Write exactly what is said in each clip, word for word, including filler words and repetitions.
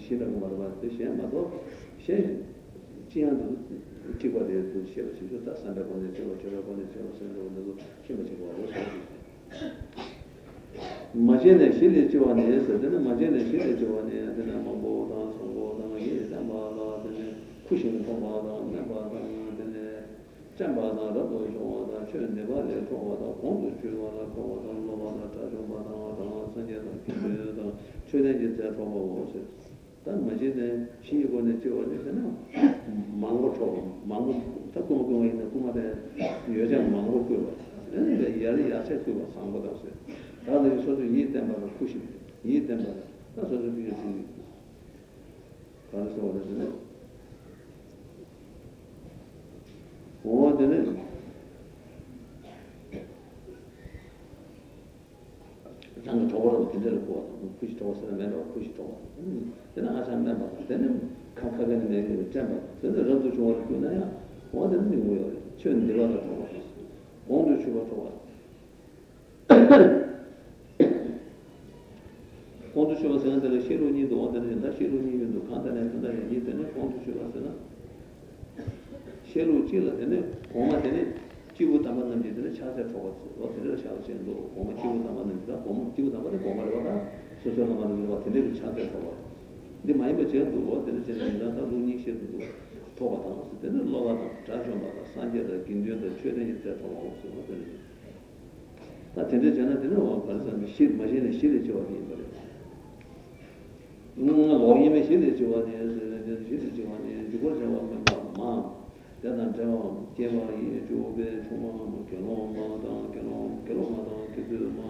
shira marwa te shia ma do she chiando ti guarda tu shia si sta sempre con le tue c'era con le tue sempre con le tue che mi ci guarda ma gene shile giovane se dena ma gene shile giovane dena ma bo da so bo da ma ye da ma la dena kushin ko ma da na ba da dena chamba da da do jo da chen ne ba le ko da on do ju da ko da no ma da da jo ma da da san ye da ki de da chen ne je da ko ma bo se da ma gene shi go ne giovane se no ma lo tro ma lo ta ko ko ne ko ma de ye ja ma lo ko da ne ya ya se ko san ba da se 다들 저도 이때만 푸시 이때만 나서도 이제 가서 얻었네. 오늘은 장 저거로 그대로 보고 푸시 저거서 내가 푸시 저거. 음. 내가 아산 내가 되는 깜깜한 내가 잠깐. 근데 저도 저거 그러나요? 오늘은 뭐예요? 전 내가 저거. 오늘 저거 저거. Quando ci va senza le ceroni dove andare la ceroni vedo quando ne andare lì tene quando ci va senza ceroni ci la tene come tene ci vuota ma non vedere c'ha c'è poco lo vedere c'ha c'è lo come ci vuota ma non da come ci vuota ma come lo va so so ma non lo vedere c'ha c'è poco di mai me c'è dove vedere c'è da da ogni c'è dove poco tanto se tene lo va da già ma da sangue da gindio da c'è ne c'è poco so vedere la tende già ne tene o per esempio shit ma c'è ne shit ci va bene Logime Shilly Giovanni, Shilly Giovanni, Giovanni, Mamma, Dana John, Giovanni, Giove, Fumano, Keloma, Don, Keloma, Keloma, Don, Keloma,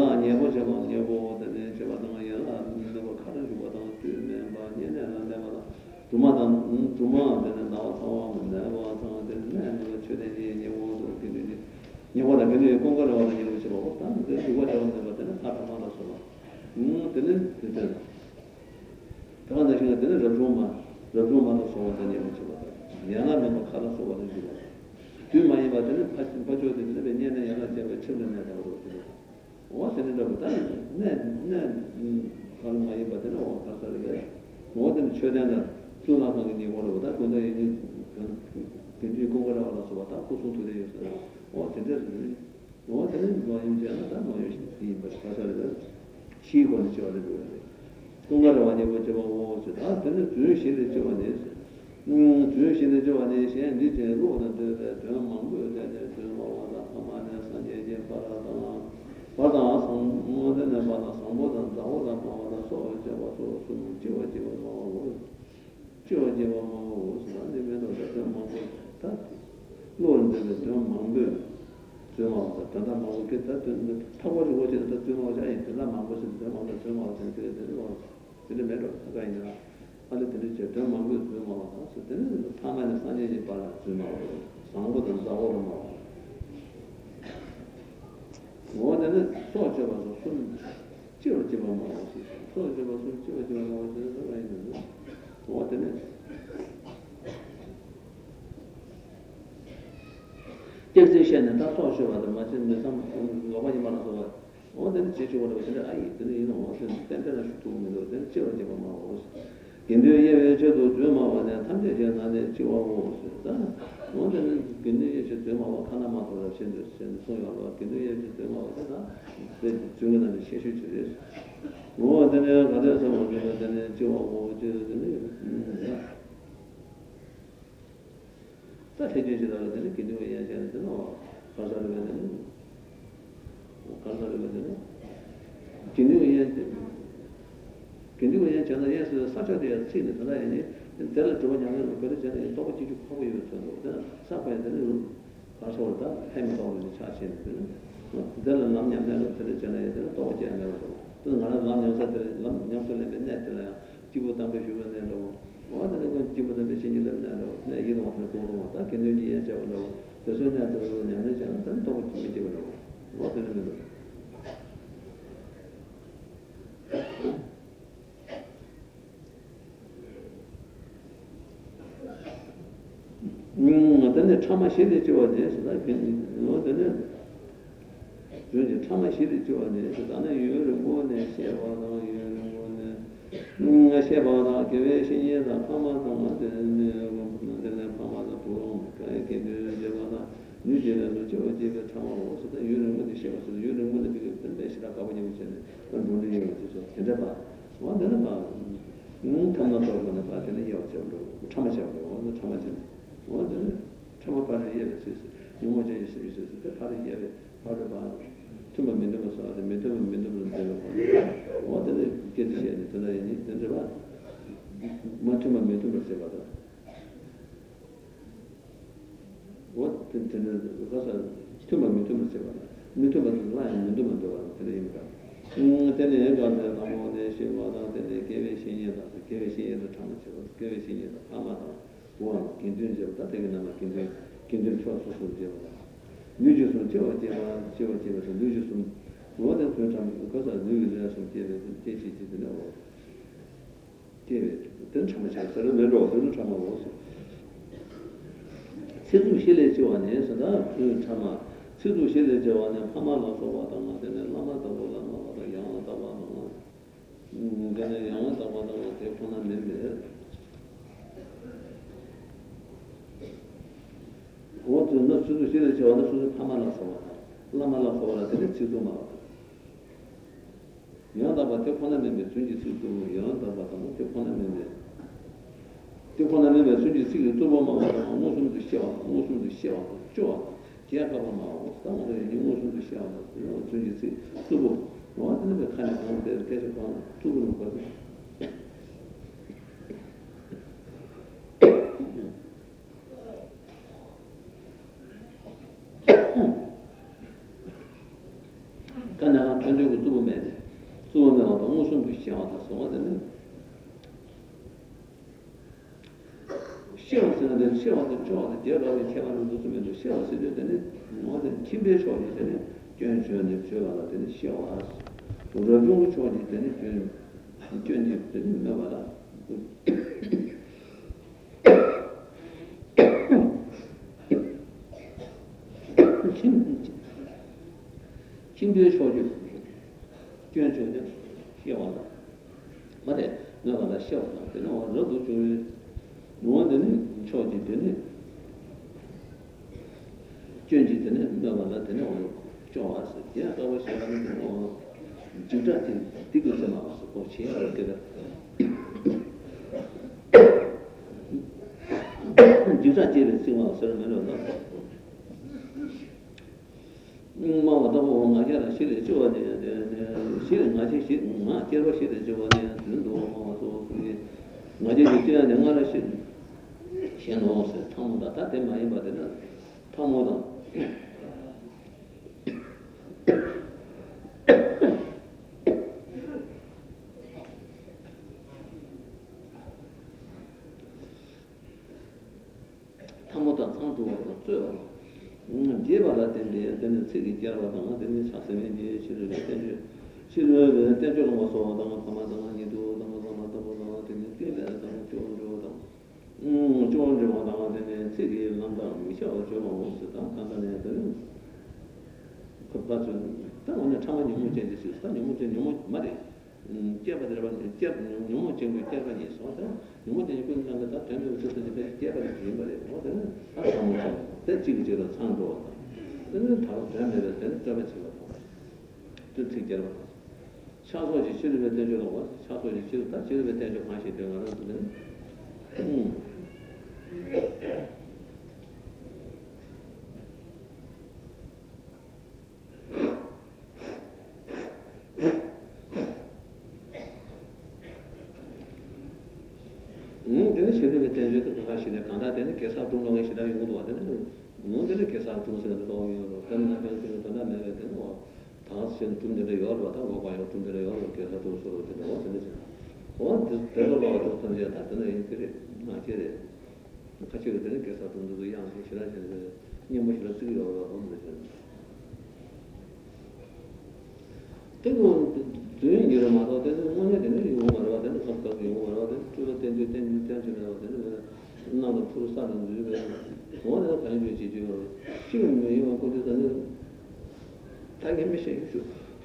Lani, Giovanni, Giovanni, Giovanni, Giovanni, never courage, Giovanni, Giovanni, never, to Madame, to Madame, and now, Tom, never, Tom, never, Chile, you want to do it. You want to be a conqueror, you know, Giovanni, you want to be a conqueror. 음 되는 되는 그러나 제가 되는 저좀만 저좀만도 소원하는 게 없어요. 미안하면 가서 소원을 주고. 그 많이 받는 받은 받아도 되는데 왜냐면 내가 제가 처음에 나오고 그래요. 어쨌든 너보다 네네 그런 많이 받는 거 같아서 그래. 모든 최대한 수납하는 게 원보다 근데 이제 굉장히 공부를 하면서 왔다 고소도 돼요. 어쨌든 어쨌든 뭐 이제 하다 뭐 열심히 받아서 she was a child. Kungaravani was a Jewish in the Javanese. Jewish in the Javanese and did a lot of the German and the Amana Sanjay Parada. Padas on more than a Padas on more than the other Padas or Javato, Jewish was Georgia was not the middle of the German. Lord, the German. Giorno da da ma ho che da da ho ho che da giorno da da ma ho che da ma ho da giorno da che da ho che da me lo da in là alle delle che da ma ho che da ma ho so da ne da ma ne sa ne di para giorno sango da da ho ma ho da ne so che va so ci ho che va ma ho so che va so ci ho che va ma ho da in là ho da ne Temptation, that's all sure the machine, some nobody want to go. All the teacher was I, you know, then I should do me, then children of my house. Can do you do Juma and then Tamil and Chihuahua? More than can you just do our Kanama or the Chinese and so on? Can you just do our children and the Shishi to this? More than others of the Chihuahua. 다 해주시더라도 기도 해야지 하는데 뭐 가사를 받는 뭐 가사를 받는 기도 해야지 기도 해야지 하는 예수 사자들이 쓰는 거라니 내가 저번에는 그랬잖아요 또 지주 하고 있었는데 사파에는 가서다 햄버거를 찾으시는 그들 남녀들 들잖아요 또 어제 하는 또 나는 남녀들 남녀들 맨날 기도 담배 주면은 वादा ने कौन चीज़ बताने चाहिए लगना लो ना ये तो आपने कौन होता किन्हों लिए जाओ लो तो सो ना तो लो ना ना जाना तब तो कुछ मिले लो वादा ने लो हम्म तो ने छामा शेरे जो आने से ना किन वो तो ने जो जो छामा शेरे जो आने से तो ना यूरोप ने शेर वाला यूरोप 这个我们그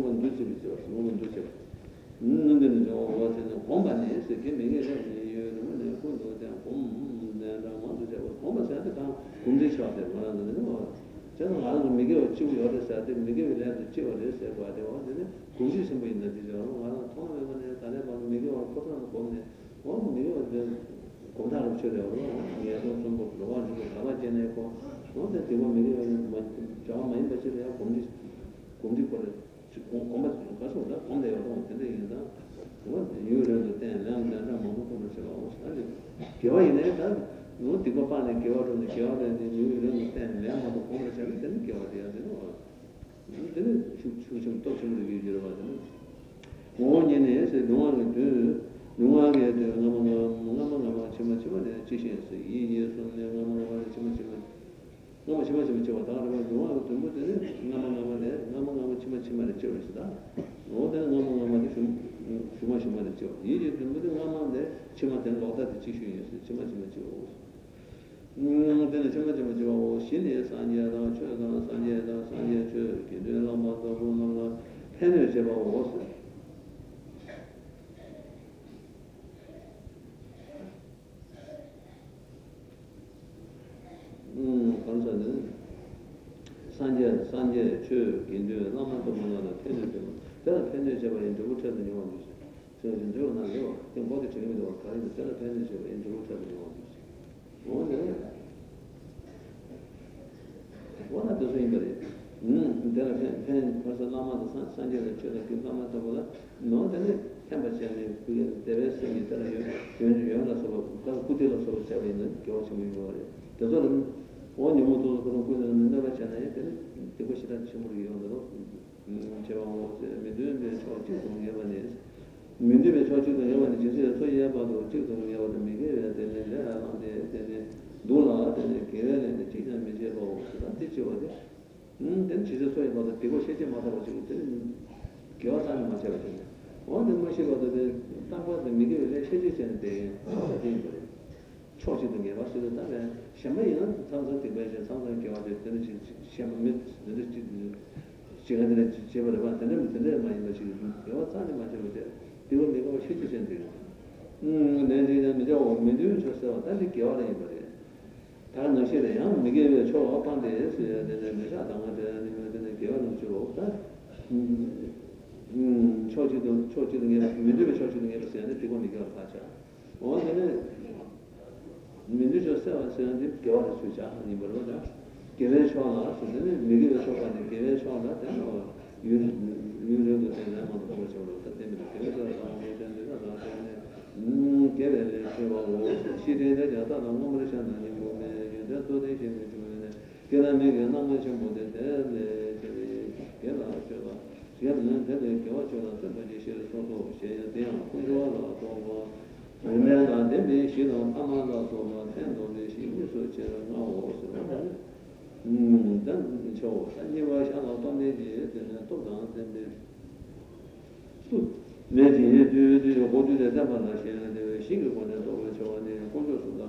们这个， 저는 말은 미개어 치고 열었어야 돼. 미개를 해도 치고 열었어야 돼. 근데 공식 신분 있는 데잖아. 말은 통화면에 다들 뭐 미개어 포토는 보는데 뭐 미개어 고다로 쳐요. 얘도 좀 보고 가만 지내고 근데 되고 미개어 뭐 저만 많이 받으려 공식 공식 거를 공부가 가서 나 근데 이거 근데 이거 뭐 유료로 된 남자나 뭐 그런 거 없어요. 겨이네 다 non ti compare che ora non c'è ora di non intende ma dopo come c'è intende che ora di no intende su su tutto quello che gira va no ogni ne se non che non ha che non non non non ma c'è ma c'è ne ci si si io sono ne non non c'è ma c'è no ma c'è ma c'è ma da no no tu mo te non non non non non c'è ma c'è ma c'è sta no da non non ma di su ma c'è ma c'è io tu mo te non non c'è ma te lo da ci si c'è ma c'è 음 one of the things that is, hmm, there are ten person Lama, the Sanjay, the Church, the Lama, the Buddha, no, then it can be said, the rest of the Young of the Kutil of the Seven, the Kyoshimi. The one you want to go to the Nava Channel, the question that Shimuri on the road, Chavo, Medu, the Church of the Yavanis, Medu, the Church of the Yavanis, the Toya, the Children of the Miguel, the Dula, the Kiran, and the China Major, that teacher was there. Then she saw about the people sitting out of the Kyosa and Master. All the Mashi got the Tapa, the Miguel, the Shitties, and the Church in the Gavas to the Tana. Shamayan, sounds like the Bajan, sounds like Kyosa, then she shammed the children, she had a one, and then my machine, Kyosa and Master was there. They will make our Shitties and the Medu, so that's the Kyosa. 다른 날씨에요. 미개에 저 아빠한테 내내 자당한테 내내 개원을 주고 없다. 음. 음, 저지도 저지도 얘가 미드에 저지도 얘가 쓰는데 되고 미개가 가자. 어, 내가 미드에 저서 쓰는데 개원을 주자. 아니 뭐라다. 개를 쳐나 쓰는데 미개에 저한테 개를 쳐나 되고 유료 유료도 되나 뭐 저거 때문에 그래서 음, 개를 쳐고 시대에 자다 너무 그러잖아요. 그 도대체는 주문에 계란에게 남아서 못했는데 계란처럼 계란은 되게 겨워져서 되게 소소 제대로 되는 거로 또 뭐면은 되게 싫어 아마도 또 텐도에 시부서 제대로 나오서 음 일단 저 산지와 샤노 동네에 되는 도당 되는데 또 내지에 되게 고도에 담아서 되는 시그고는 또 저한테 고도수가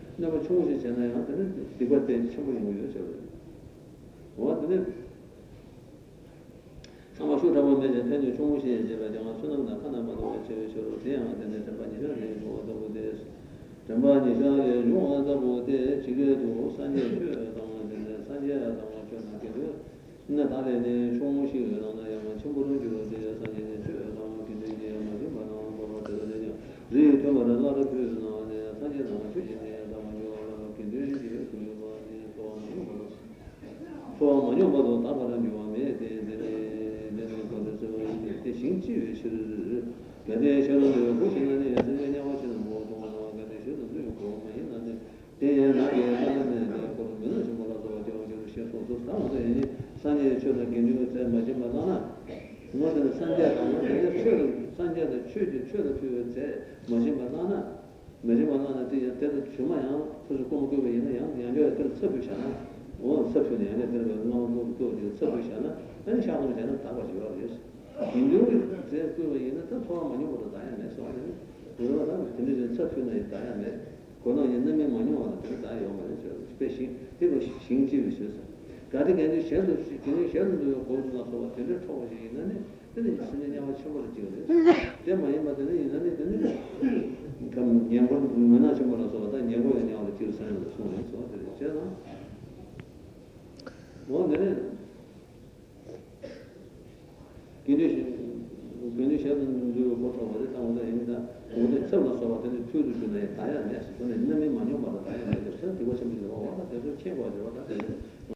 내가 초시잖아요. 근데 이거 때 처음에 뭐예요, 저거. 뭐 근데 아마 소다만 되는 텐데 초시에 제가 제가 수능나 하나만도 제대로 돼야 되는데 반이나 내고 얻어보대. 정말이 저게 용하다 보대. 지게도 산제도 당하는데 산제도 당하잖아요. 근데 다들 초시에 나나요. 친구는 주로 돼서 산제는 저랑 기능이 아무리 많은 거 같거든요. 제 저거는 나를 표현하는 산제도 주시네. 또 뭐냐고 따라는 요함에 대해서 내가 거기서 대신치 실을 가대셔는 보시는 예전에 와서는 뭐 동안과 가대셔는 그리고 뭐냐는 대야나게 하는 거는 정말로 저저 시도도 싸우네 산에 저는 견주도 맞지 맞나 뭐든 산에 산에 산에 취지 취지 취지 맞지 맞나 그래서